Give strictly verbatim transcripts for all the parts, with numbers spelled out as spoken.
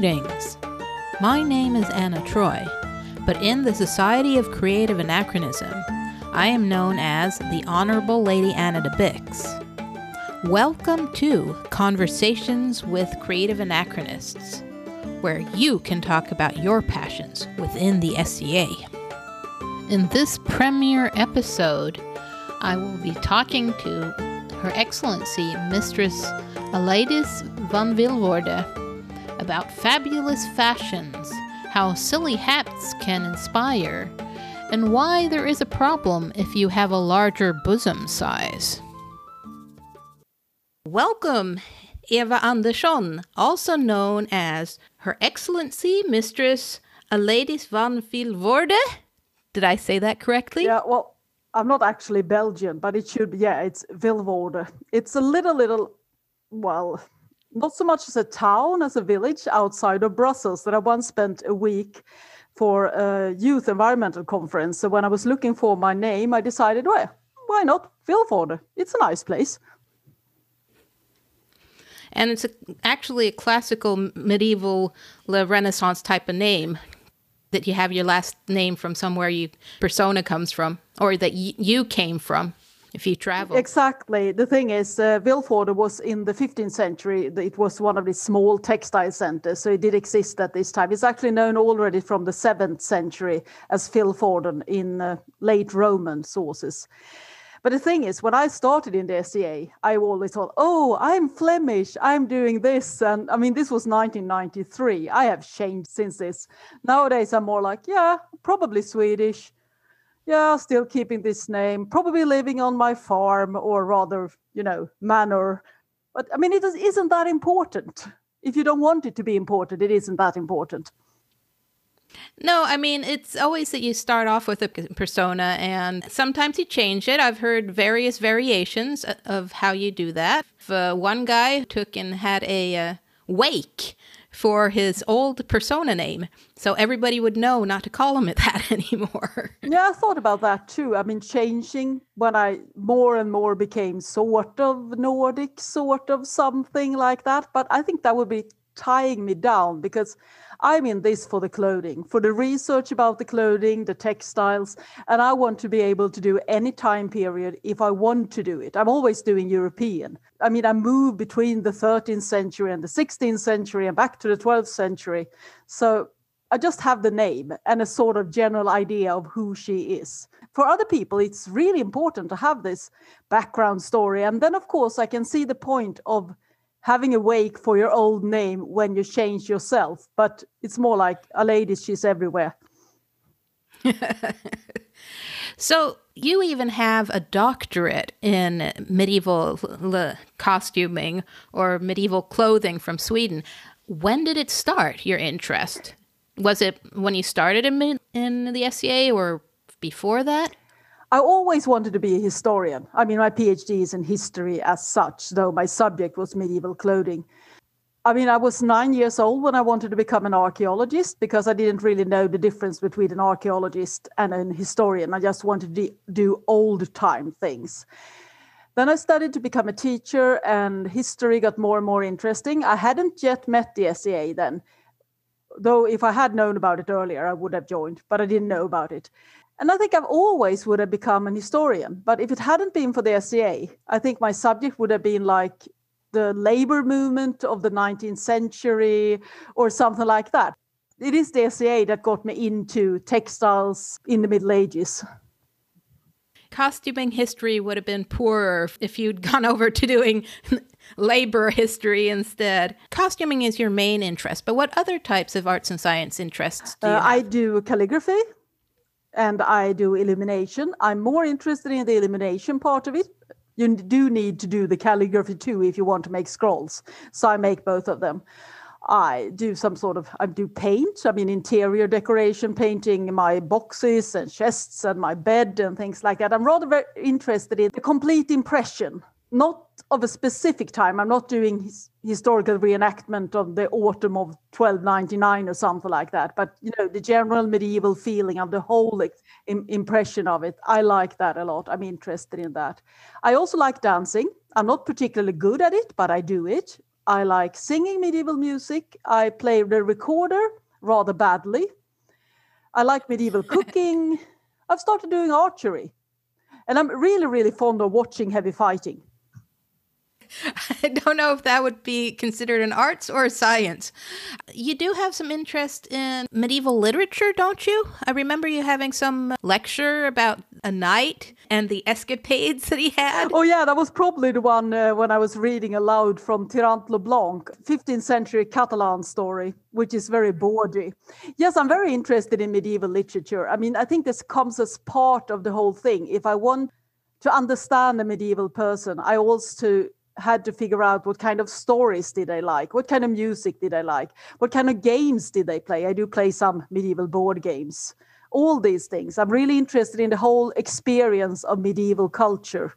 Greetings! My name is Anna Troy, but in the Society of Creative Anachronism, I am known as the Honorable Lady Anna de Bix. Welcome to Conversations with Creative Anachronists, where you can talk about your passions within the S C A. In this premiere episode, I will be talking to Her Excellency Mistress Alaydis van Vilvoorde about fabulous fashions, how silly hats can inspire, and why there is a problem if you have a larger bosom size. Welcome, Eva Andersson, also known as Her Excellency Mistress Alaydis van Vilvoorde. Did I say that correctly? Yeah, well, I'm not actually Belgian, but it should be, yeah, it's Vilvoorde. It's a little, little, well, not so much as a town, as a village outside of Brussels that I once spent a week for a youth environmental conference. So when I was looking for my name, I decided, well, why not Vilvoorde? It's a nice place. And it's a, actually a classical medieval Renaissance type of name, that you have your last name from somewhere your persona comes from, or that y- you came from if you travel. Exactly. The thing is, uh, Vilvoorde was in the fifteenth century. It was one of the small textile centers, so it did exist at this time. It's actually known already from the seventh century as Vilvoorde in uh, late Roman sources. But the thing is, when I started in the S C A, I always thought, oh, I'm Flemish, I'm doing this. And I mean, this was nineteen ninety-three. I have changed since this. Nowadays, I'm more like, yeah, probably Swedish. Yeah, still keeping this name, probably living on my farm or rather, you know, manor. But I mean, it isn't that important. If you don't want it to be important, it isn't that important. No, I mean, it's always that you start off with a persona and sometimes you change it. I've heard various variations of how you do that. Uh, one guy took and had a uh, wake for his old persona name, so everybody would know not to call him that anymore. Yeah, I thought about that too. I mean, changing when I more and more became sort of Nordic, sort of something like that. But I think that would be tying me down, because I'm in this for the clothing, for the research about the clothing, the textiles, and I want to be able to do any time period if I want to do it. I'm always doing European. I mean, I move between the thirteenth century and the sixteenth century and back to the twelfth century. So I just have the name and a sort of general idea of who she is. For other people, it's really important to have this background story. And then, of course, I can see the point of having a wake for your old name when you change yourself. But it's more like Alaydis, she's everywhere. So you even have a doctorate in medieval l- l- costuming or medieval clothing from Sweden. When did it start, your interest? Was it when you started in, in the S C A or before that? I always wanted to be a historian. I mean, my PhD is in history as such, though my subject was medieval clothing. I mean, I was nine years old when I wanted to become an archaeologist, because I didn't really know the difference between an archaeologist and an historian. I just wanted to do old time things. Then I studied to become a teacher, and history got more and more interesting. I hadn't yet met the S C A then, though if I had known about it earlier, I would have joined, but I didn't know about it. And I think I've always would have become an historian. But if it hadn't been for the S C A, I think my subject would have been like the labor movement of the nineteenth century or something like that. It is the S C A that got me into textiles in the Middle Ages. Costuming history would have been poorer if you'd gone over to doing labor history instead. Costuming is your main interest, but what other types of arts and science interests do you uh, have? I do calligraphy. And I do illumination. I'm more interested in the illumination part of it. You do need to do the calligraphy too if you want to make scrolls. So I make both of them. I do some sort of, I do paint. I mean, interior decoration, painting my boxes and chests and my bed and things like that. I'm rather very interested in the complete impression, not of a specific time. I'm not doing his, historical reenactment of the autumn of twelve ninety-nine or something like that. But, you know, the general medieval feeling of the whole im- impression of it. I like that a lot. I'm interested in that. I also like dancing. I'm not particularly good at it, but I do it. I like singing medieval music. I play the recorder rather badly. I like medieval cooking. I've started doing archery. And I'm really, really fond of watching heavy fighting. I don't know if that would be considered an arts or a science. You do have some interest in medieval literature, don't you? I remember you having some lecture about a knight and the escapades that he had. Oh yeah, that was probably the one uh, when I was reading aloud from Tirant lo Blanc, fifteenth century Catalan story, which is very bawdy. Yes, I'm very interested in medieval literature. I mean, I think this comes as part of the whole thing. If I want to understand a medieval person, I also had to figure out what kind of stories did they like, what kind of music did they like, what kind of games did they play. I do play some medieval board games. All these things. I'm really interested in the whole experience of medieval culture.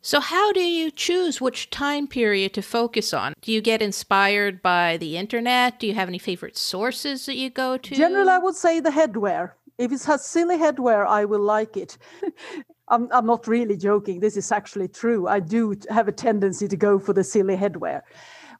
So how do you choose which time period to focus on? Do you get inspired by the internet? Do you have any favorite sources that you go to? Generally, I would say the headwear. If it has silly headwear, I will like it. I'm, I'm not really joking. This is actually true. I do have a tendency to go for the silly headwear.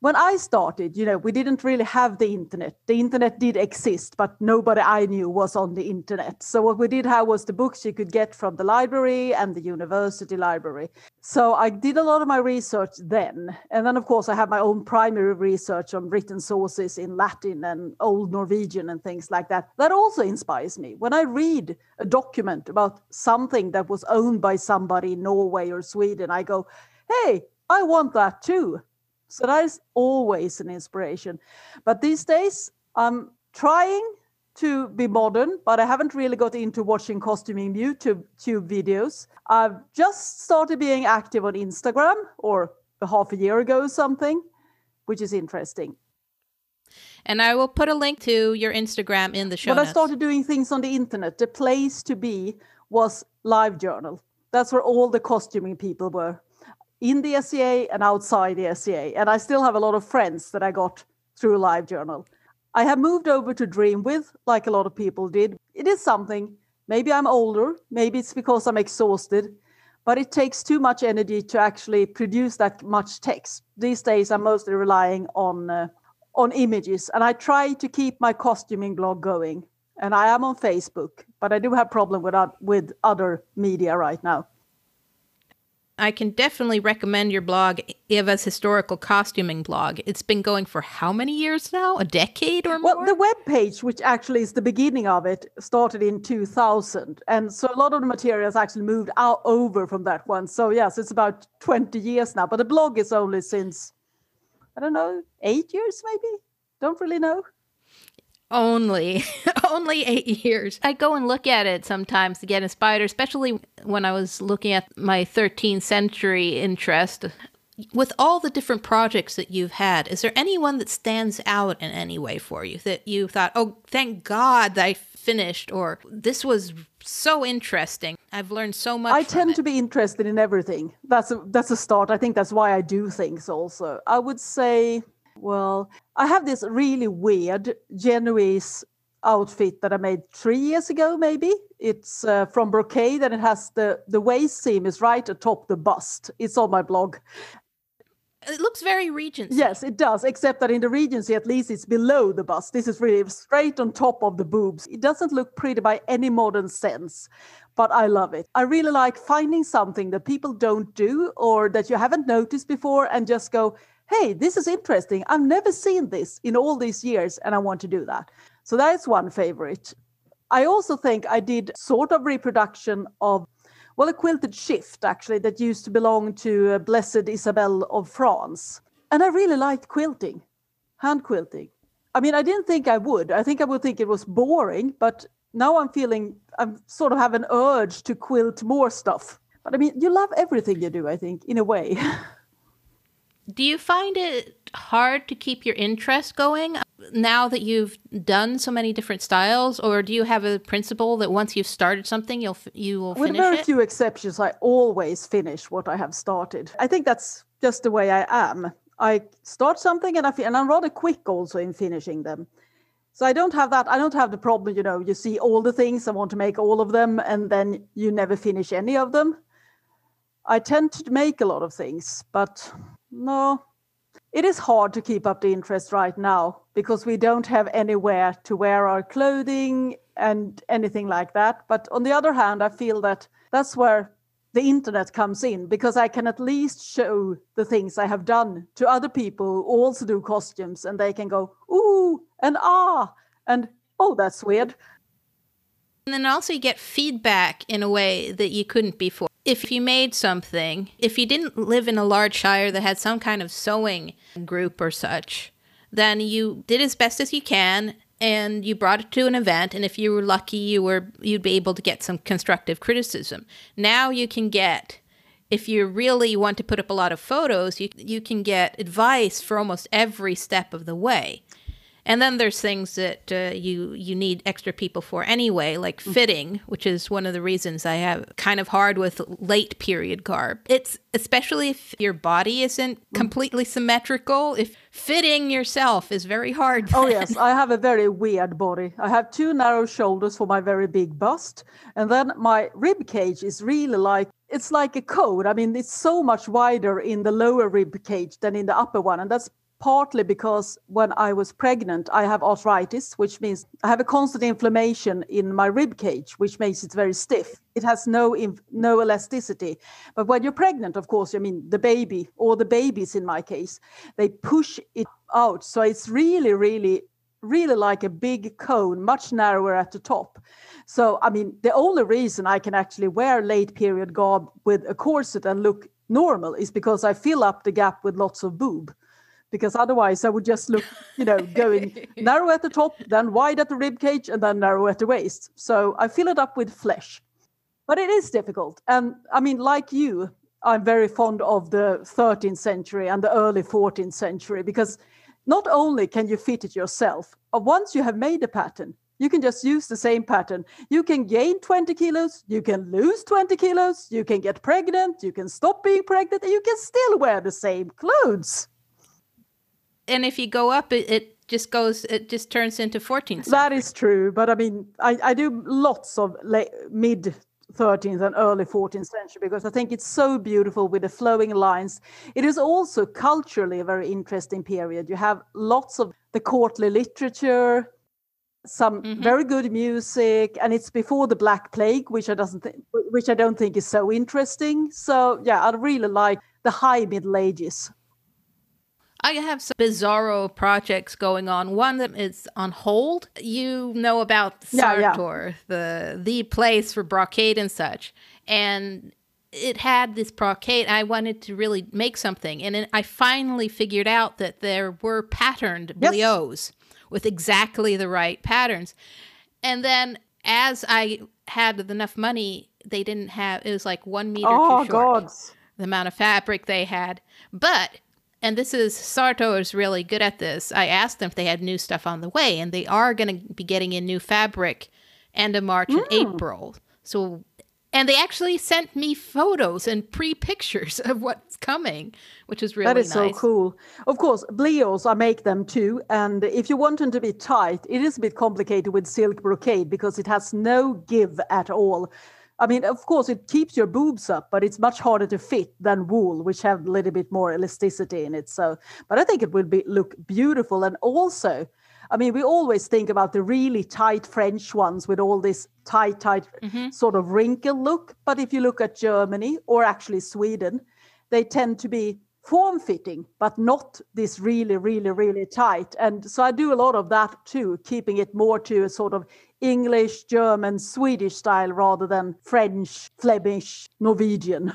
When I started, you know, we didn't really have the internet. The internet did exist, but nobody I knew was on the internet. So what we did have was the books you could get from the library and the university library. So I did a lot of my research then. And then, of course, I have my own primary research on written sources in Latin and Old Norwegian and things like that. That also inspires me. When I read a document about something that was owned by somebody in Norway or Sweden, I go, hey, I want that too. So that is always an inspiration. But these days, I'm trying to be modern, but I haven't really got into watching costuming YouTube tube videos. I've just started being active on Instagram, or a half a year ago or something, which is interesting. And I will put a link to your Instagram in the show notes. But I started doing things on the internet. The place to be was LiveJournal. That's where all the costuming people were. In the S C A and outside the S C A. And I still have a lot of friends that I got through LiveJournal. I have moved over to DreamWith, like a lot of people did. It is something. Maybe I'm older. Maybe it's because I'm exhausted. But it takes too much energy to actually produce that much text. These days, I'm mostly relying on, uh, on images. And I try to keep my costuming blog going. And I am on Facebook. But I do have a problem with, uh, with other media right now. I can definitely recommend your blog, Eva's Historical Costuming blog. It's been going for how many years now? A decade or more? Well, the web page, which actually is the beginning of it, started in two thousand. And so a lot of the materials actually moved out over from that one. So yes, it's about twenty years now. But the blog is only since, I don't know, eight years maybe? Don't really know. Only, only eight years. I go and look at it sometimes to get inspired, especially when I was looking at my thirteenth century interest. With all the different projects that you've had, is there anyone that stands out in any way for you that you thought, oh, thank God I finished, or this was so interesting. I've learned so much. I tend it. to be interested in everything. That's a, that's a start. I think that's why I do things also. I would say... Well, I have this really weird Genoese outfit that I made three years ago, maybe. It's uh, from brocade, and it has the, the waist seam is right atop the bust. It's on my blog. It looks very Regency. Yes, it does, except that in the Regency, at least it's below the bust. This is really straight on top of the boobs. It doesn't look pretty by any modern sense, but I love it. I really like finding something that people don't do or that you haven't noticed before and just go, hey, this is interesting. I've never seen this in all these years, and I want to do that. So that's one favorite. I also think I did sort of reproduction of, well, a quilted shift, actually, that used to belong to uh, Blessed Isabel of France. And I really liked quilting, hand quilting. I mean, I didn't think I would. I think I would think it was boring, but now I'm feeling, I sort of have an urge to quilt more stuff. But I mean, you love everything you do, I think, in a way. Do you find it hard to keep your interest going now that you've done so many different styles? Or do you have a principle that once you've started something, you'll you will finish it? With very few exceptions, I always finish what I have started. I think that's just the way I am. I start something and, I and I'm rather quick also in finishing them. So I don't have that. I don't have the problem, you know, you see all the things, I want to make all of them, and then you never finish any of them. I tend to make a lot of things, but... No, It is hard to keep up the interest right now because we don't have anywhere to wear our clothing and anything like that. But on the other hand, I feel that that's where the internet comes in, because I can at least show the things I have done to other people who also do costumes, and they can go, ooh, and ah, and oh, that's weird. And then also you get feedback in a way that you couldn't before. If you made something, if you didn't live in a large shire that had some kind of sewing group or such, then you did as best as you can and you brought it to an event. And if you were lucky, you were, you'd be able to get some constructive criticism. Now you can get, if you really want to put up a lot of photos, you, you can get advice for almost every step of the way. And then there's things that uh, you you need extra people for anyway, like fitting, which is one of the reasons I have kind of hard with late period garb. It's especially if your body isn't completely symmetrical. If fitting yourself is very hard. Then. Oh, yes. I have a very weird body. I have two narrow shoulders for my very big bust. And then my rib cage is really like, it's like a code. I mean, it's so much wider in the lower rib cage than in the upper one. And that's partly because when I was pregnant, I have arthritis, which means I have a constant inflammation in my rib cage, which makes it very stiff. It has no no elasticity. But when you're pregnant, of course, I mean, the baby or the babies in my case, they push it out. So it's really, really, really like a big cone, much narrower at the top. So, I mean, the only reason I can actually wear late period garb with a corset and look normal is because I fill up the gap with lots of boob. Because otherwise I would just look, you know, going narrow at the top, then wide at the rib cage, and then narrow at the waist. So I fill it up with flesh. But it is difficult. And I mean, like you, I'm very fond of the thirteenth century and the early fourteenth century, because not only can you fit it yourself, but once you have made a pattern, you can just use the same pattern. You can gain twenty kilos, you can lose twenty kilos, you can get pregnant, you can stop being pregnant, and you can still wear the same clothes. And if you go up, it, it just goes, it just turns into fourteenth century. That is true. But I mean, I, I do lots of late, mid thirteenth and early fourteenth century, because I think it's so beautiful with the flowing lines. It is also culturally a very interesting period. You have lots of the courtly literature, some mm-hmm. very good music, and it's before the Black Plague, which I doesn't th- which I don't think is so interesting. So yeah, I really like the high Middle Ages. I have some bizarro projects going on. One of them is on hold. You know about Sartor, yeah, yeah. the the place for brocade and such. And it had this brocade. I wanted to really make something. And then I finally figured out that there were patterned yes. Blios with exactly the right patterns. And then as I had enough money, they didn't have, it was like one meter oh, too short, God. the amount of fabric they had. But... And this is, Sartor is really good at this. I asked them if they had new stuff on the way, and they are going to be getting in new fabric end of March mm. and April. So, and they actually sent me photos and pre-pictures of what's coming, which is really nice. That is nice. So cool. Of course, Blios, I make them too. And if you want them to be tight, it is a bit complicated with silk brocade because it has no give at all. I mean, of course, it keeps your boobs up, but it's much harder to fit than wool, which have a little bit more elasticity in it. So, but I think it would be look beautiful. And also, I mean, we always think about the really tight French ones with all this tight, tight mm-hmm. sort of wrinkle look. But if you look at Germany or actually Sweden, they tend to be form-fitting, but not this really, really, really tight. And so I do a lot of that too, keeping it more to a sort of English, German, Swedish style rather than French, Flemish, Norwegian.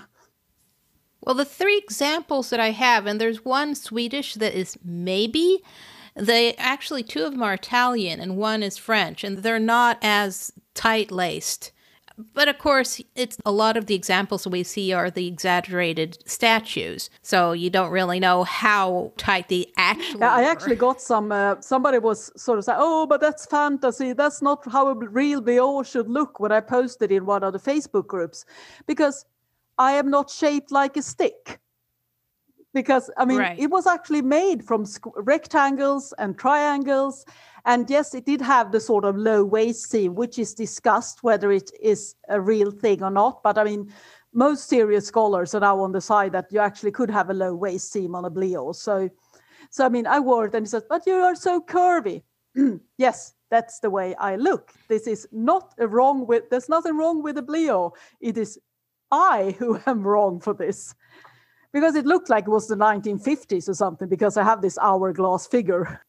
Well, the three examples that I have, and there's one Swedish that is maybe, they actually, two of them are Italian and one is French, and they're not as tight laced. But of course, it's a lot of the examples we see are the exaggerated statues. So you don't really know how tight they actually yeah, I were. actually got some, uh, somebody was sort of saying, oh, but that's fantasy. That's not how a real Blios should look, when I posted in one of the Facebook groups. Because I am not shaped like a stick. Because, I mean, right. it was actually made from squ- rectangles and triangles. And yes, it did have the sort of low waist seam, which is discussed whether it is a real thing or not. But I mean, most serious scholars are now on the side that you actually could have a low waist seam on a Blios. So So, I mean, I wore it and he says, but you are so curvy. Yes, that's the way I look. This is not a wrong with, there's nothing wrong with the Blio. It is I who am wrong for this. Because it looked like it was the nineteen fifties or something, because I have this hourglass figure.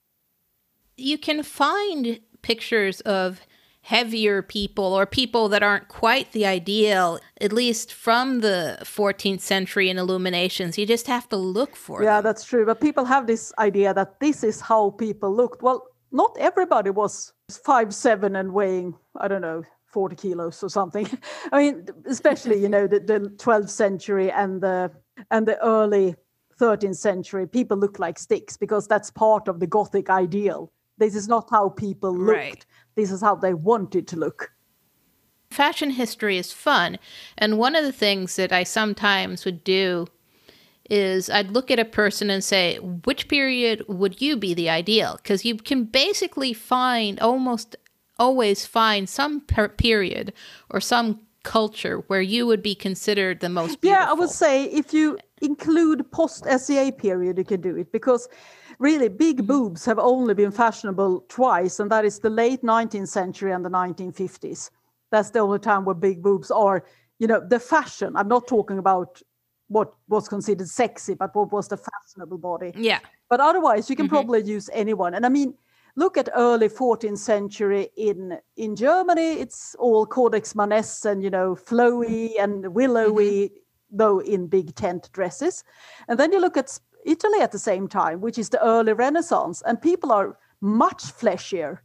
You can find pictures of heavier people or people that aren't quite the ideal, at least from the fourteenth century in illuminations. You just have to look for yeah, them. That's true. But people have this idea that this is how people looked. Well, not everybody was five seven and weighing, I don't know, forty kilos or something. I mean, especially, you know, the, the twelfth century and the and the early thirteenth century, people look like sticks because that's part of the Gothic ideal. This is not how people looked. Right. This is how they wanted to look. Fashion history is fun. And one of the things that I sometimes would do is I'd look at a person and say, which period would you be the ideal? Because you can basically find, almost always find some per- period or some culture where you would be considered the most beautiful. Yeah, I would say if you include post-S E A period, you can do it, because really big boobs have only been fashionable twice, and that is the late nineteenth century and the nineteen fifties. That's the only time where big boobs are, you know, the fashion. I'm not talking about what was considered sexy, but what was the fashionable body. Yeah. But otherwise, you can mm-hmm. probably use anyone. And I mean, look at early fourteenth century in, in Germany. It's all Codex Manesse and, you know, flowy and willowy, mm-hmm. though in big tent dresses. And then you look at Italy at the same time, which is the early Renaissance. And people are much fleshier,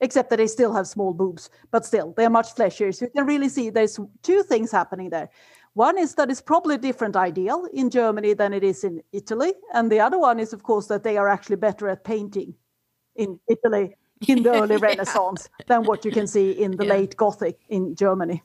except that they still have small boobs. But still, they're much fleshier. So you can really see there's two things happening there. One is that it's probably a different ideal in Germany than it is in Italy. And the other one is, of course, that they are actually better at painting in Italy in the early yeah. Renaissance than what you can see in the yeah. late Gothic in Germany.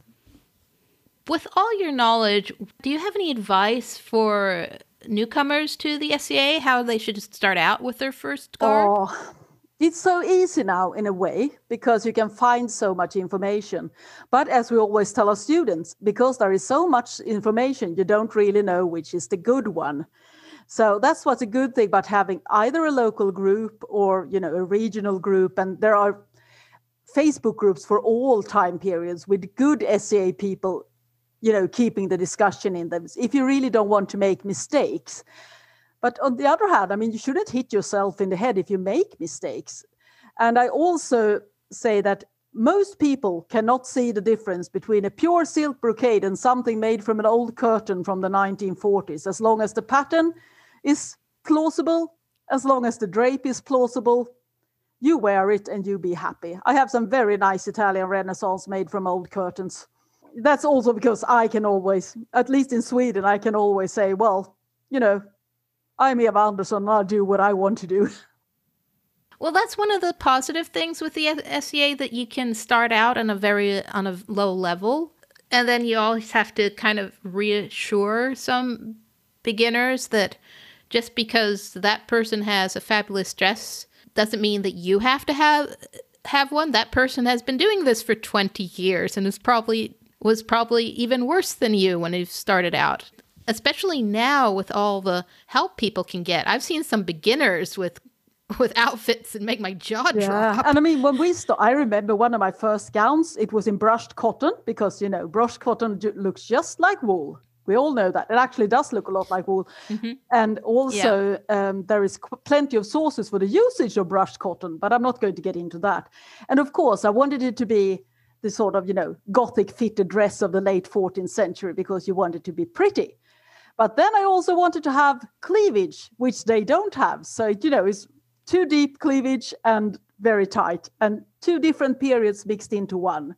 With all your knowledge, do you have any advice for newcomers to the S E A, how they should start out with their first guard? Oh, it's so easy now in a way, because you can find so much information. But as we always tell our students, because there is so much information, you don't really know which is the good one. So that's what's a good thing about having either a local group or, you know, a regional group. And there are Facebook groups for all time periods with good S E A people, you know, keeping the discussion in them, if you really don't want to make mistakes. But on the other hand, I mean, you shouldn't hit yourself in the head if you make mistakes. And I also say that most people cannot see the difference between a pure silk brocade and something made from an old curtain from the nineteen forties, as long as the pattern is plausible, as long as the drape is plausible. You wear it and you be happy. I have some very nice Italian Renaissance made from old curtains. That's also because I can always, at least in Sweden, I can always say, well, you know, I'm Eva Andersson and I'll do what I want to do. Well, that's one of the positive things with the S E A, that you can start out on a very on a low level, and then you always have to kind of reassure some beginners that just because that person has a fabulous dress doesn't mean that you have to have have one. That person has been doing this for twenty years and is probably was probably even worse than you when you started out. Especially now with all the help people can get. I've seen some beginners with with outfits and make my jaw yeah. drop. And I mean, when we started, I remember one of my first gowns, it was in brushed cotton, because, you know, brushed cotton ju- looks just like wool. We all know that. It actually does look a lot like wool. Mm-hmm. And also yeah. um, there is qu- plenty of sources for the usage of brushed cotton, but I'm not going to get into that. And of course, I wanted it to be the sort of, you know, Gothic fitted dress of the late fourteenth century, because you want it to be pretty. But then I also wanted to have cleavage, which they don't have. So, you know, it's too deep cleavage and very tight, and two different periods mixed into one.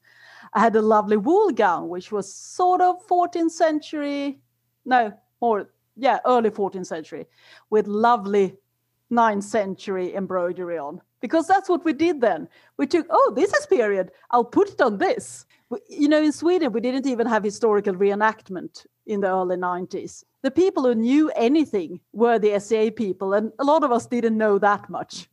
I had a lovely wool gown, which was sort of fourteenth century, no, more, yeah, early fourteenth century, with lovely ninth century embroidery on. Because that's what we did then. We took, oh, this is period, I'll put it on this. We, you know, in Sweden, we didn't even have historical reenactment in the early nineties. The people who knew anything were the S E A people, and a lot of us didn't know that much.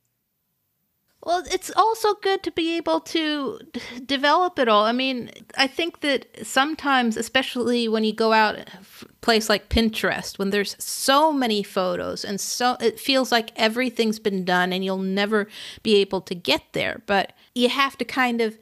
Well, it's also good to be able to d develop it all. I mean, I think that sometimes, especially when you go out a place like Pinterest, when there's so many photos and so it feels like everything's been done and you'll never be able to get there. But you have to kind of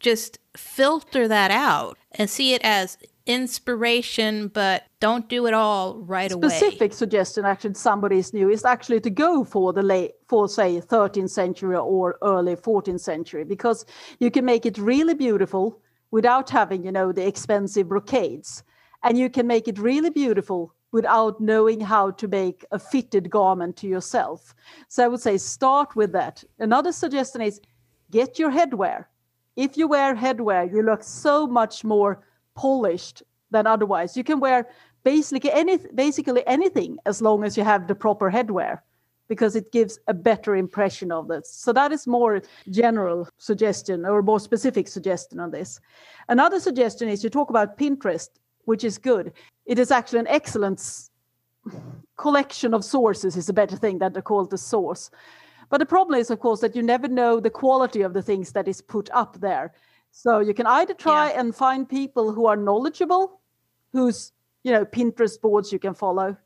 just filter that out and see it as inspiration, but don't do it all right away. Specific suggestion, actually, somebody's new is actually to go for the late, for say thirteenth century or early fourteenth century, because you can make it really beautiful without having, you know, the expensive brocades, and you can make it really beautiful without knowing how to make a fitted garment to yourself. So I would say start with that. Another suggestion is get your headwear. If you wear headwear, you look so much more polished than otherwise. You can wear basically any basically anything as long as you have the proper headwear, because it gives a better impression of this. So that is more general suggestion or more specific suggestion on this. Another suggestion is you talk about Pinterest, which is good. It is actually an excellent collection of sources is a better thing than to call it a source. But the problem is, of course, that you never know the quality of the things that is put up there. So you can either try yeah. and find people who are knowledgeable, whose, you know, Pinterest boards you can follow,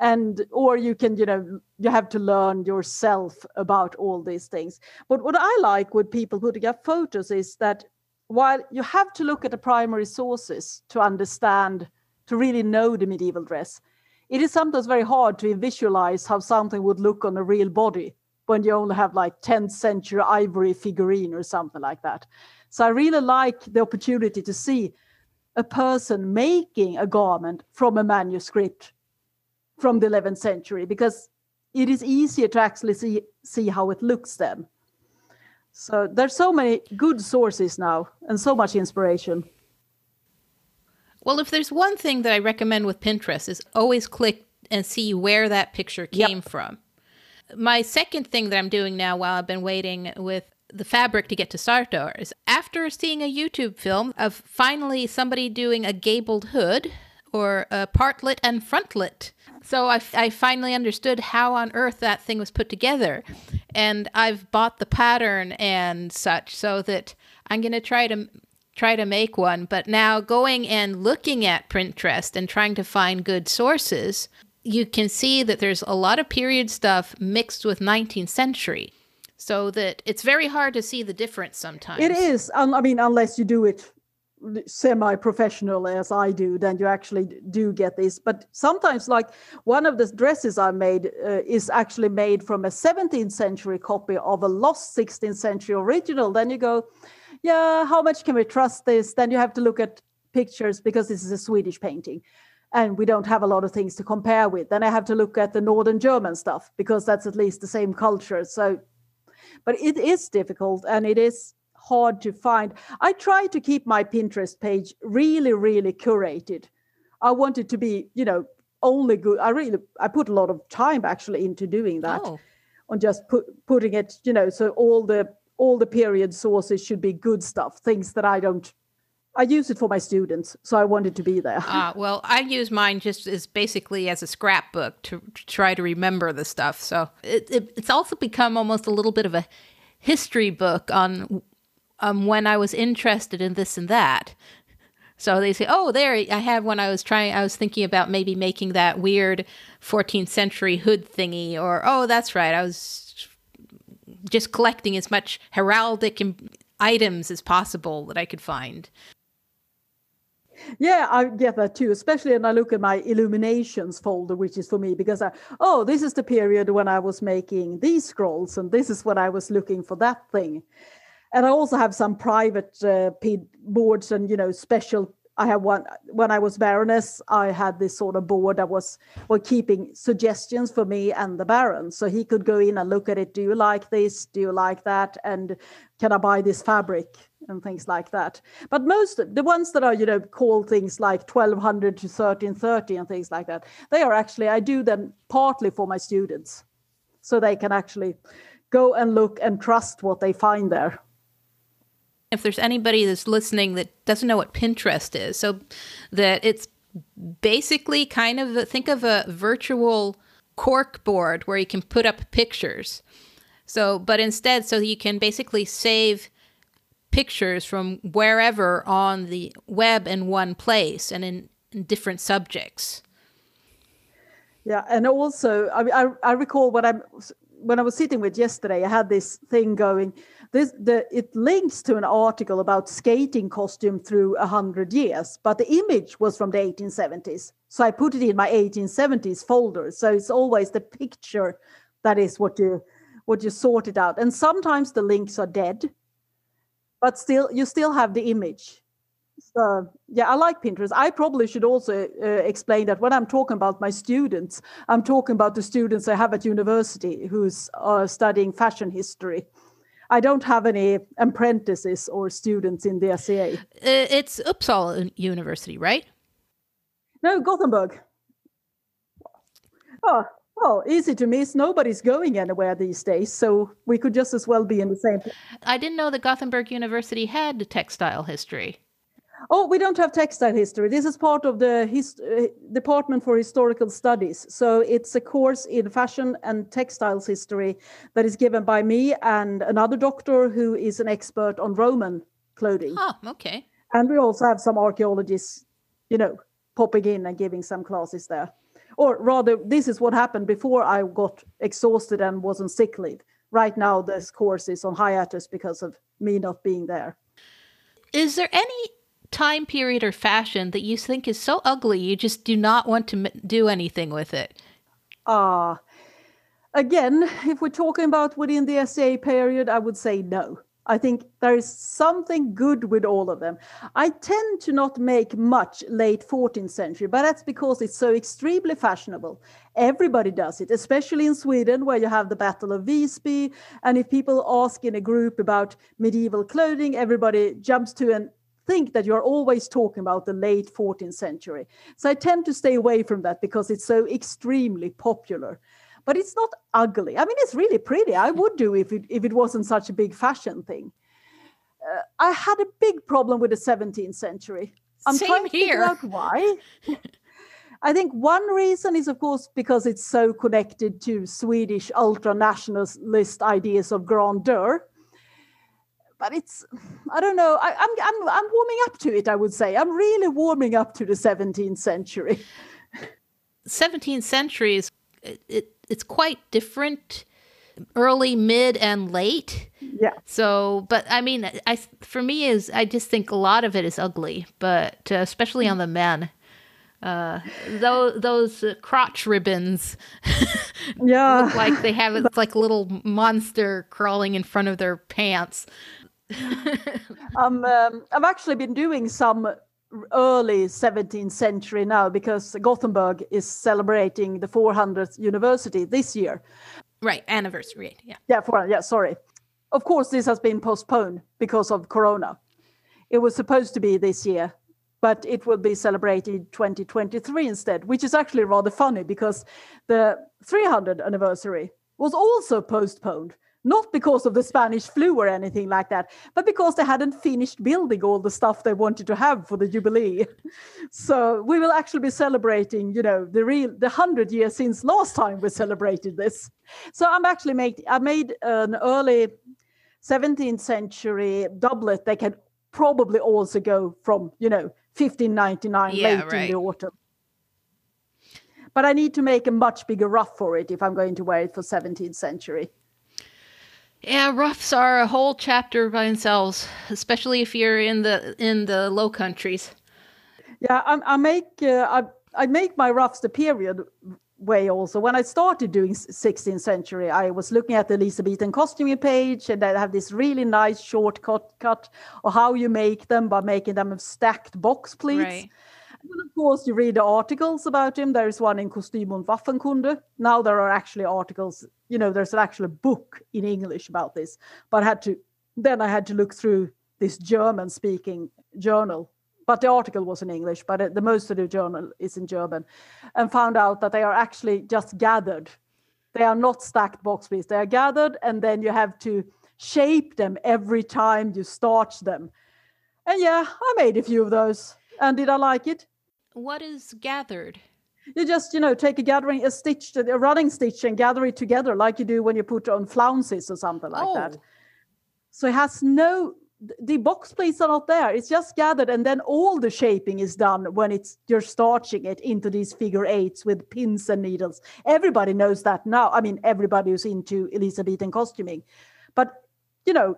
and or you can, you know, you have to learn yourself about all these things. But what I like with people putting up photos is that while you have to look at the primary sources to understand, to really know the medieval dress, it is sometimes very hard to visualize how something would look on a real body when you only have like tenth century ivory figurine or something like that. So I really like the opportunity to see a person making a garment from a manuscript from the eleventh century, because it is easier to actually see, see how it looks then. So there's so many good sources now and so much inspiration. Well, if there's one thing that I recommend with Pinterest is always click and see where that picture came yep. from. My second thing that I'm doing now while I've been waiting with the fabric to get to Sartor is after seeing a YouTube film of finally somebody doing a gabled hood or a partlet and frontlet. So I, I finally understood how on earth that thing was put together. And I've bought the pattern and such so that I'm going to try to try to make one. But now going and looking at Pinterest and trying to find good sources, you can see that there's a lot of period stuff mixed with nineteenth century, so that it's very hard to see the difference sometimes. It is. I mean, unless you do it semi-professional as I do, then you actually do get this. But sometimes, like one of the dresses I made uh, is actually made from a seventeenth century copy of a lost sixteenth century original. Then you go, yeah, how much can we trust this? Then you have to look at pictures because this is a Swedish painting, and we don't have a lot of things to compare with. Then I have to look at the Northern German stuff because that's at least the same culture. So, but it is difficult and it is hard to find. I try to keep my Pinterest page really, really curated. I want it to be, you know, only good. I really, I put a lot of time actually into doing that, oh. on just put, putting it, you know, so all the, all the period sources should be good stuff, things that I don't, I use it for my students, so I wanted to be there. Uh, well, I use mine just as basically as a scrapbook to, to try to remember the stuff. So it, it, it's also become almost a little bit of a history book on um, when I was interested in this and that. So they say, oh, there, I had one I was trying, I was thinking about maybe making that weird fourteenth century hood thingy, or, oh, that's right, I was just collecting as much heraldic items as possible that I could find. Yeah, I get that too, especially when I look at my illuminations folder, which is for me, because I, oh, this is the period when I was making these scrolls and this is what I was looking for that thing. And I also have some private uh, boards and, you know, special, I have one, when I was Baroness, I had this sort of board that was well, keeping suggestions for me and the Baron. So he could go in and look at it. Do you like this? Do you like that? And can I buy this fabric? And things like that. But most, the ones that are, you know, called things like twelve hundred to thirteen thirty and things like that, they are actually, I do them partly for my students. So they can actually go and look and trust what they find there. If there's anybody that's listening that doesn't know what Pinterest is, so that it's basically kind of, think of a virtual cork board where you can put up pictures. So, but instead, so you can basically save pictures from wherever on the web in one place and in, in different subjects. Yeah, and also, I mean, I, I recall when I when I was sitting with yesterday, I had this thing going. This the it links to an article about skating costume through a hundred years, but the image was from the eighteen seventies. So I put it in my eighteen seventies folder. So it's always the picture that is what you what you sort it out. And sometimes the links are dead, but still you still have the image. So, yeah, I like Pinterest. I probably should also uh, explain that when I'm talking about my students, I'm talking about the students I have at university who's uh, studying fashion history. I don't have any apprentices or students in the S C A. It's Uppsala University, right? No, Gothenburg. Oh, oh, easy to miss. Nobody's going anywhere these days, so we could just as well be in the same place. I didn't know that Gothenburg University had textile history. Oh, we don't have textile history. This is part of the hist- uh, Department for Historical Studies. So it's a course in fashion and textiles history that is given by me and another doctor who is an expert on Roman clothing. Oh, okay. And we also have some archaeologists, you know, popping in and giving some classes there. Or rather, this is what happened before I got exhausted and was on sick leave. Right now, this course is on hiatus because of me not being there. Is there any time period or fashion that you think is so ugly you just do not want to m- do anything with it? Ah, uh, again, if we're talking about within the S C A period, I would say no. I think there is something good with all of them. I tend to not make much late fourteenth century, but that's because it's so extremely fashionable. Everybody does it, especially in Sweden, where you have the Battle of Visby. And if people ask in a group about medieval clothing, everybody jumps to an think that you're always talking about the late fourteenth century. So I tend to stay away from that because it's so extremely popular. But it's not ugly. I mean, it's really pretty. I would do if it, if it wasn't such a big fashion thing. Uh, I had a big problem with the seventeenth century. I'm Same trying to here. figure out why. I think one reason is, of course, because it's so connected to Swedish ultra-nationalist ideas of grandeur. But it's, I don't know, I, I'm, I'm, I'm warming up to it, I would say. I'm really warming up to the seventeenth century. seventeenth century is, it, it, it's quite different, early, mid, and late. Yeah. So, but I mean, I for me, is I just think a lot of it is ugly, but uh, especially on the men. Uh, those, those uh, crotch ribbons yeah. look like they have, it's like a little monster crawling in front of their pants. um, um, I've actually been doing some early seventeenth century now because Gothenburg is celebrating the four hundredth university this year. Right, anniversary. Yeah, yeah, for, yeah sorry. Of course, this has been postponed because of Corona. It was supposed to be this year, but it will be celebrated twenty twenty-three instead, which is actually rather funny because the three hundredth anniversary was also postponed. Not because of the Spanish flu or anything like that, but because they hadn't finished building all the stuff they wanted to have for the Jubilee. So we will actually be celebrating, you know, the real the hundred years since last time we celebrated this. So I'm actually made I made an early seventeenth century doublet. They can probably also go from, you know, fifteen ninety-nine yeah, late right. in the autumn. But I need to make a much bigger ruff for it if I'm going to wear it for seventeenth century. Yeah, ruffs are a whole chapter by themselves, especially if you're in the in the Low Countries. Yeah, I, I make uh, I I make my ruffs the period way also. When I started doing sixteenth century, I was looking at the Elizabethan costuming page, and I have this really nice shortcut cut of how you make them by making them a stacked box pleats. Right. And of course, you read the articles about him. There is one in Kostüm und Waffenkunde. Now there are actually articles, you know, there's an actual book in English about this. But I had to, then I had to look through this German-speaking journal. But the article was in English, but the most of the journal is in German. And found out that they are actually just gathered. They are not stacked box pleats. They are gathered, and then you have to shape them every time you starch them. And yeah, I made a few of those. And did I like it? What is gathered? You just, you know, take a gathering, a stitch, a running stitch and gather it together like you do when you put on flounces or something like oh. that. So it has no, the box plates are not there. It's just gathered, and then all the shaping is done when it's you're starching it into these figure eights with pins and needles. Everybody knows that now. I mean, everybody who's into Elizabethan costuming. But, you know,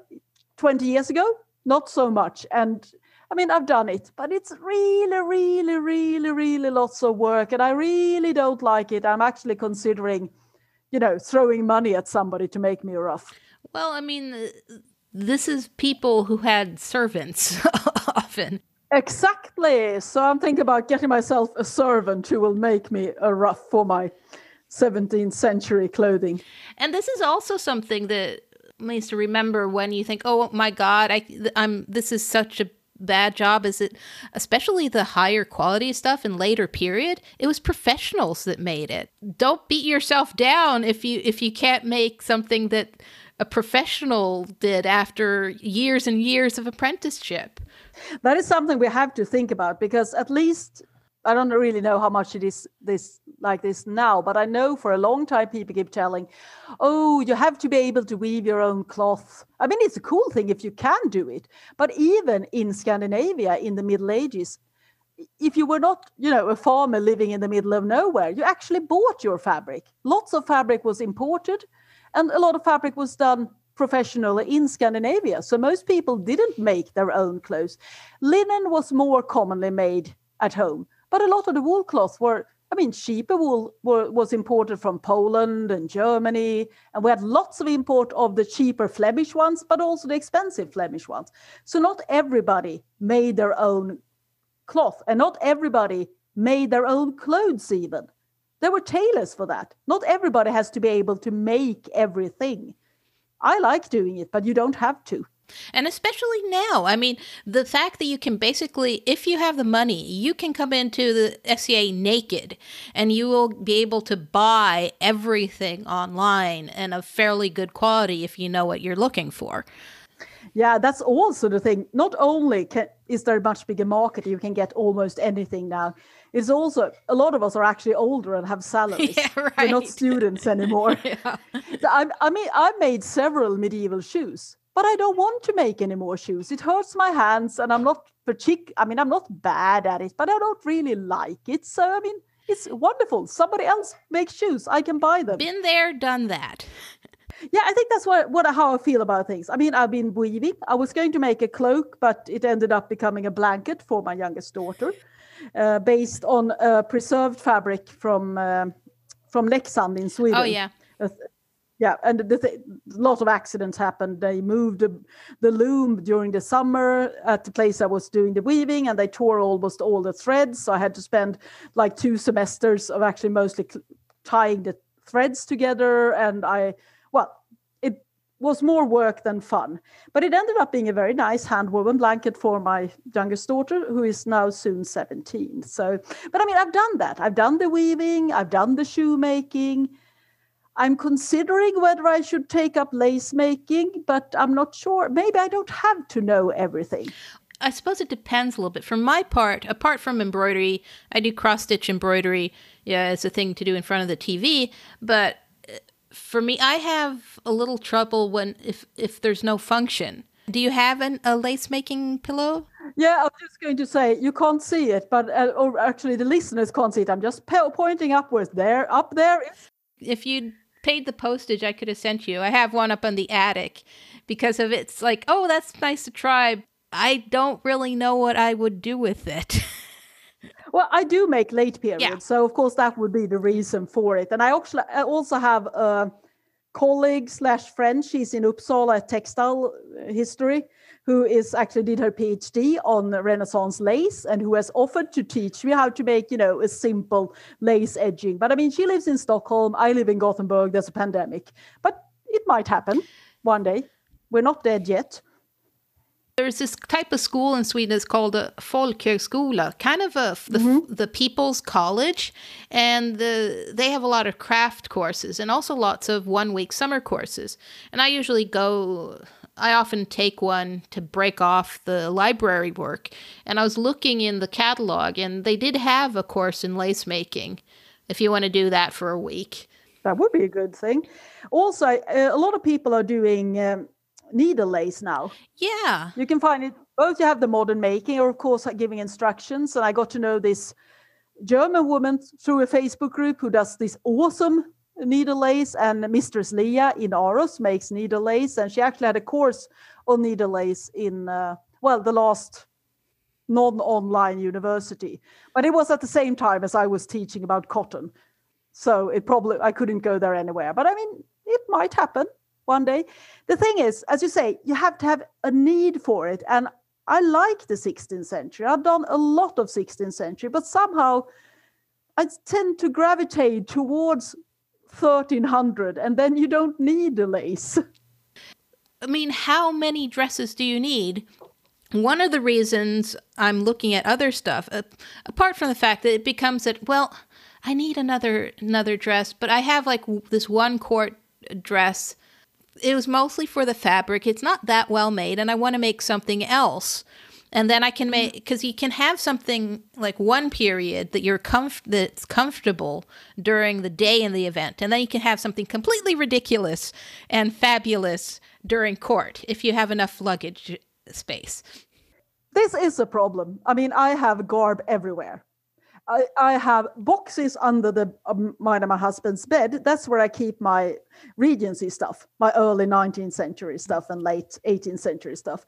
twenty years ago, not so much. And I mean, I've done it, but it's really, really, really, really lots of work. And I really don't like it. I'm actually considering, you know, throwing money at somebody to make me a ruff. Well, I mean, this is people who had servants often. Exactly. So I'm thinking about getting myself a servant who will make me a ruff for my seventeenth century clothing. And this is also something that makes you remember when you think, oh, my God, I, I'm this is such a bad job. Is it especially the higher quality stuff in later period? It was professionals that made it. Don't beat yourself down if you if you can't make something that a professional did after years and years of apprenticeship. That is something we have to think about, because at least I don't really know how much it is this like this now, but I know for a long time people keep telling, oh, you have to be able to weave your own cloth. I mean, it's a cool thing if you can do it. But even in Scandinavia in the Middle Ages, if you were not, you know, a farmer living in the middle of nowhere, you actually bought your fabric. Lots of fabric was imported, and a lot of fabric was done professionally in Scandinavia. So most people didn't make their own clothes. Linen was more commonly made at home. But a lot of the wool cloths were, I mean, cheaper wool were, was imported from Poland and Germany. And we had lots of import of the cheaper Flemish ones, but also the expensive Flemish ones. So not everybody made their own cloth, and not everybody made their own clothes even. There were tailors for that. Not everybody has to be able to make everything. I like doing it, but you don't have to. And especially now, I mean, the fact that you can basically, if you have the money, you can come into the S C A naked and you will be able to buy everything online and of fairly good quality if you know what you're looking for. Yeah, that's also the thing. Not only can, is there a much bigger market, you can get almost anything now. It's also, a lot of us are actually older and have salaries. Yeah, right. We're not students anymore. Yeah. So I, I mean, I made several medieval shoes. But I don't want to make any more shoes. It hurts my hands, and I'm not partic- I mean, I'm not bad at it, but I don't really like it. So, I mean, it's wonderful. Somebody else makes shoes. I can buy them. Been there, done that. Yeah, I think that's what, what how I feel about things. I mean, I've been weaving. I was going to make a cloak, but it ended up becoming a blanket for my youngest daughter, uh, based on uh, preserved fabric from uh, from Leksand in Sweden. Oh, yeah. Uh, Yeah, and a th- lot of accidents happened. They moved the, the loom during the summer at the place I was doing the weaving, and they tore almost all the threads. So I had to spend like two semesters of actually mostly cl- tying the threads together. And I, well, it was more work than fun. But it ended up being a very nice handwoven blanket for my youngest daughter, who is now soon seventeen. So, but I mean, I've done that. I've done the weaving. I've done the shoemaking. I'm considering whether I should take up lace making, but I'm not sure. Maybe I don't have to know everything. I suppose it depends a little bit. For my part, apart from embroidery, I do cross-stitch embroidery. Yeah, it's a thing to do in front of the T V. But for me, I have a little trouble when if, if there's no function. Do you have an, a lace-making pillow? Yeah, I was just going to say, you can't see it, but uh, or actually the listeners can't see it. I'm just po- pointing upwards there. Up there is... If you... paid the postage, I could have sent you. I have one up on the attic because of it's like, oh, that's nice to try. I don't really know what I would do with it. Well, I do make late periods, yeah. So of course that would be the reason for it. And I actually I also have a colleague slash friend. She's in Uppsala textile history, who is actually did her PhD on Renaissance lace and who has offered to teach me how to make, you know, a simple lace edging. But I mean, she lives in Stockholm. I live in Gothenburg. There's a pandemic, but it might happen one day. We're not dead yet. There's this type of school in Sweden is called a folkhögskola, kind of a the, mm-hmm. the people's college, and the, they have a lot of craft courses and also lots of one-week summer courses. And I usually go. I often take one to break off the library work. And I was looking in the catalog, and they did have a course in lace making. if you want to do that for a week. That would be a good thing. Also, uh, a lot of people are doing um, needle lace now. Yeah. You can find it, both you have the modern making or, of course, giving instructions. And I got to know this German woman through a Facebook group who does this awesome needle lace, and Mistress Leah in Aros makes needle lace. And she actually had a course on needle lace in, uh, well, the last non-online university. But it was at the same time as I was teaching about cotton. So it probably, I couldn't go there anywhere, but I mean, it might happen one day. The thing is, as you say, you have to have a need for it. And I like the sixteenth century. I've done a lot of sixteenth century, but somehow I tend to gravitate towards thirteen hundred, and then you don't need the lace. I mean, how many dresses do you need? One of the reasons I'm looking at other stuff, uh, apart from the fact that it becomes that, well, I need another another dress, but I have like w this one court dress. It was mostly for the fabric. It's not that well made, and I want to make something else. And then I can make, because you can have something like one period that you're comf that's comfortable during the day in the event, and then you can have something completely ridiculous and fabulous during court if you have enough luggage space. This is a problem. I mean, I have garb everywhere. I, I have boxes under the um, mine and my husband's bed. That's where I keep my Regency stuff, my early nineteenth century stuff and late eighteenth century stuff.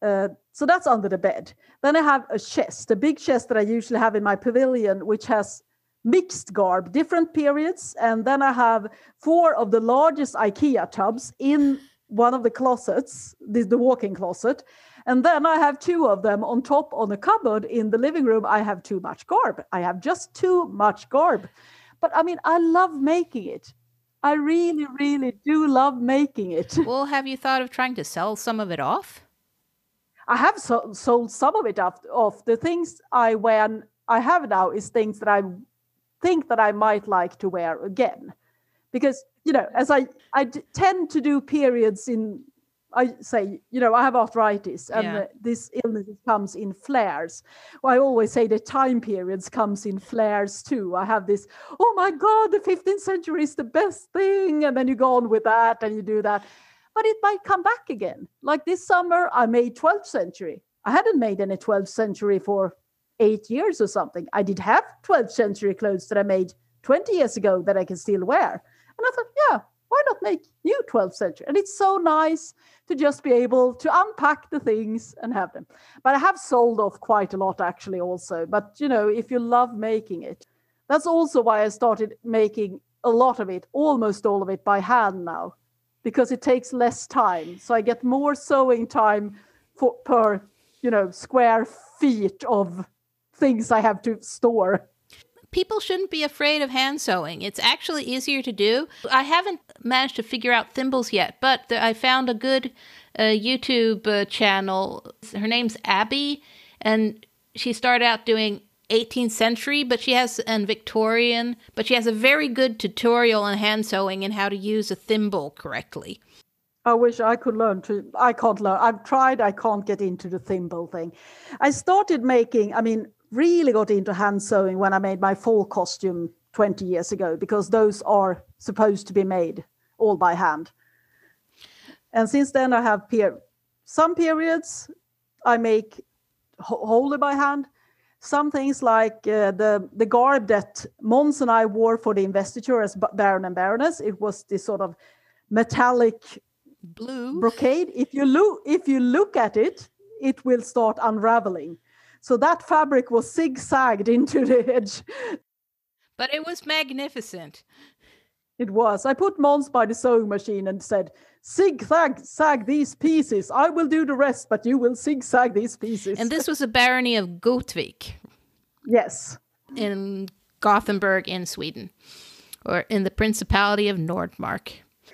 Uh, so that's under the bed. Then I have a chest, a big chest that I usually have in my pavilion, which has mixed garb, different periods. And then I have four of the largest IKEA tubs in one of the closets, the, the walk-in closet. And then I have two of them on top on a cupboard in the living room. I have too much garb. I have just too much garb. But I mean, I love making it. I really, really do love making it. Well, have you thought of trying to sell some of it off? I have so sold some of it off, off. The things I wear, I have now is things that I think that I might like to wear again. Because, you know, as I, I d tend to do periods in... I say, you know, I have arthritis, and yeah. this illness comes in flares. Well, I always say the time periods comes in flares too. I have this, oh my God, the fifteenth century is the best thing. And then you go on with that and you do that. But it might come back again. Like this summer, I made twelfth century. I hadn't made any twelfth century for eight years or something. I did have twelfth century clothes that I made twenty years ago that I can still wear. And I thought, yeah, why not make new twelfth century? And it's so nice to just be able to unpack the things and have them. But I have sold off quite a lot actually also. But, you know, if you love making it, that's also why I started making a lot of it, almost all of it by hand now, because it takes less time. So I get more sewing time for, per, you know, square feet of things I have to store. People shouldn't be afraid of hand sewing. It's actually easier to do. I haven't managed to figure out thimbles yet, but I found a good uh, YouTube uh, channel. Her name's Abby, and she started out doing eighteenth century, but she has, and Victorian, but she has a very good tutorial on hand sewing and how to use a thimble correctly. I wish I could learn to, I can't learn. I've tried, I can't get into the thimble thing. I started making, I mean, really got into hand sewing when I made my fall costume twenty years ago, because those are supposed to be made all by hand. And since then I have per some periods I make wholly by hand. Some things like uh, the, the garb that Mons and I wore for the investiture as Baron and Baroness. It was this sort of metallic blue brocade. If you, lo if you look at it, it will start unraveling. So that fabric was zigzagged into the edge. But it was magnificent. It was. I put Mons by the sewing machine and said, zigzag, sag these pieces. I will do the rest, but you will zigzag these pieces. And this was a barony of Gotvik. Yes. In Gothenburg in Sweden, or in the Principality of Nordmark.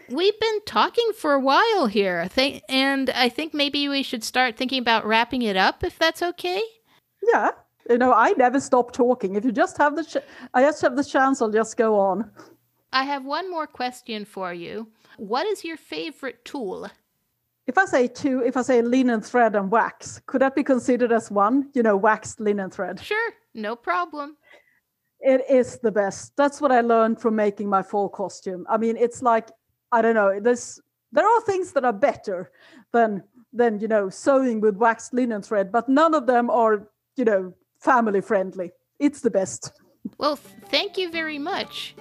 We've been talking for a while here, I think, and I think maybe we should start thinking about wrapping it up, if that's okay. Yeah, you know, I never stop talking. If you just have the, ch I just have the chance, I'll just go on. I have one more question for you. What is your favorite tool? If I say two, if I say linen thread and wax, could that be considered as one? You know, waxed linen thread. Sure, no problem. It is the best. That's what I learned from making my fall costume. I mean, it's like, I don't know, there's, there are things that are better than, than, you know, sewing with waxed linen thread, but none of them are, you know, family friendly. It's the best. Well, thank you very much.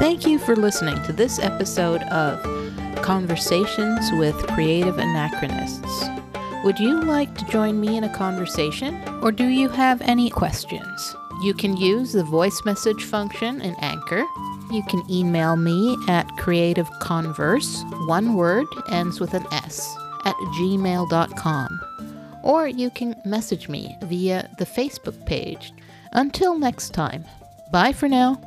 Thank you for listening to this episode of Conversations with Creative Anachronists. Would you like to join me in a conversation, or do you have any questions? You can use the voice message function in Anchor. You can email me at creativeconverse, one word, ends with an S, at gmail dot com. Or you can message me via the Facebook page. Until next time, bye for now.